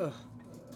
Ugh.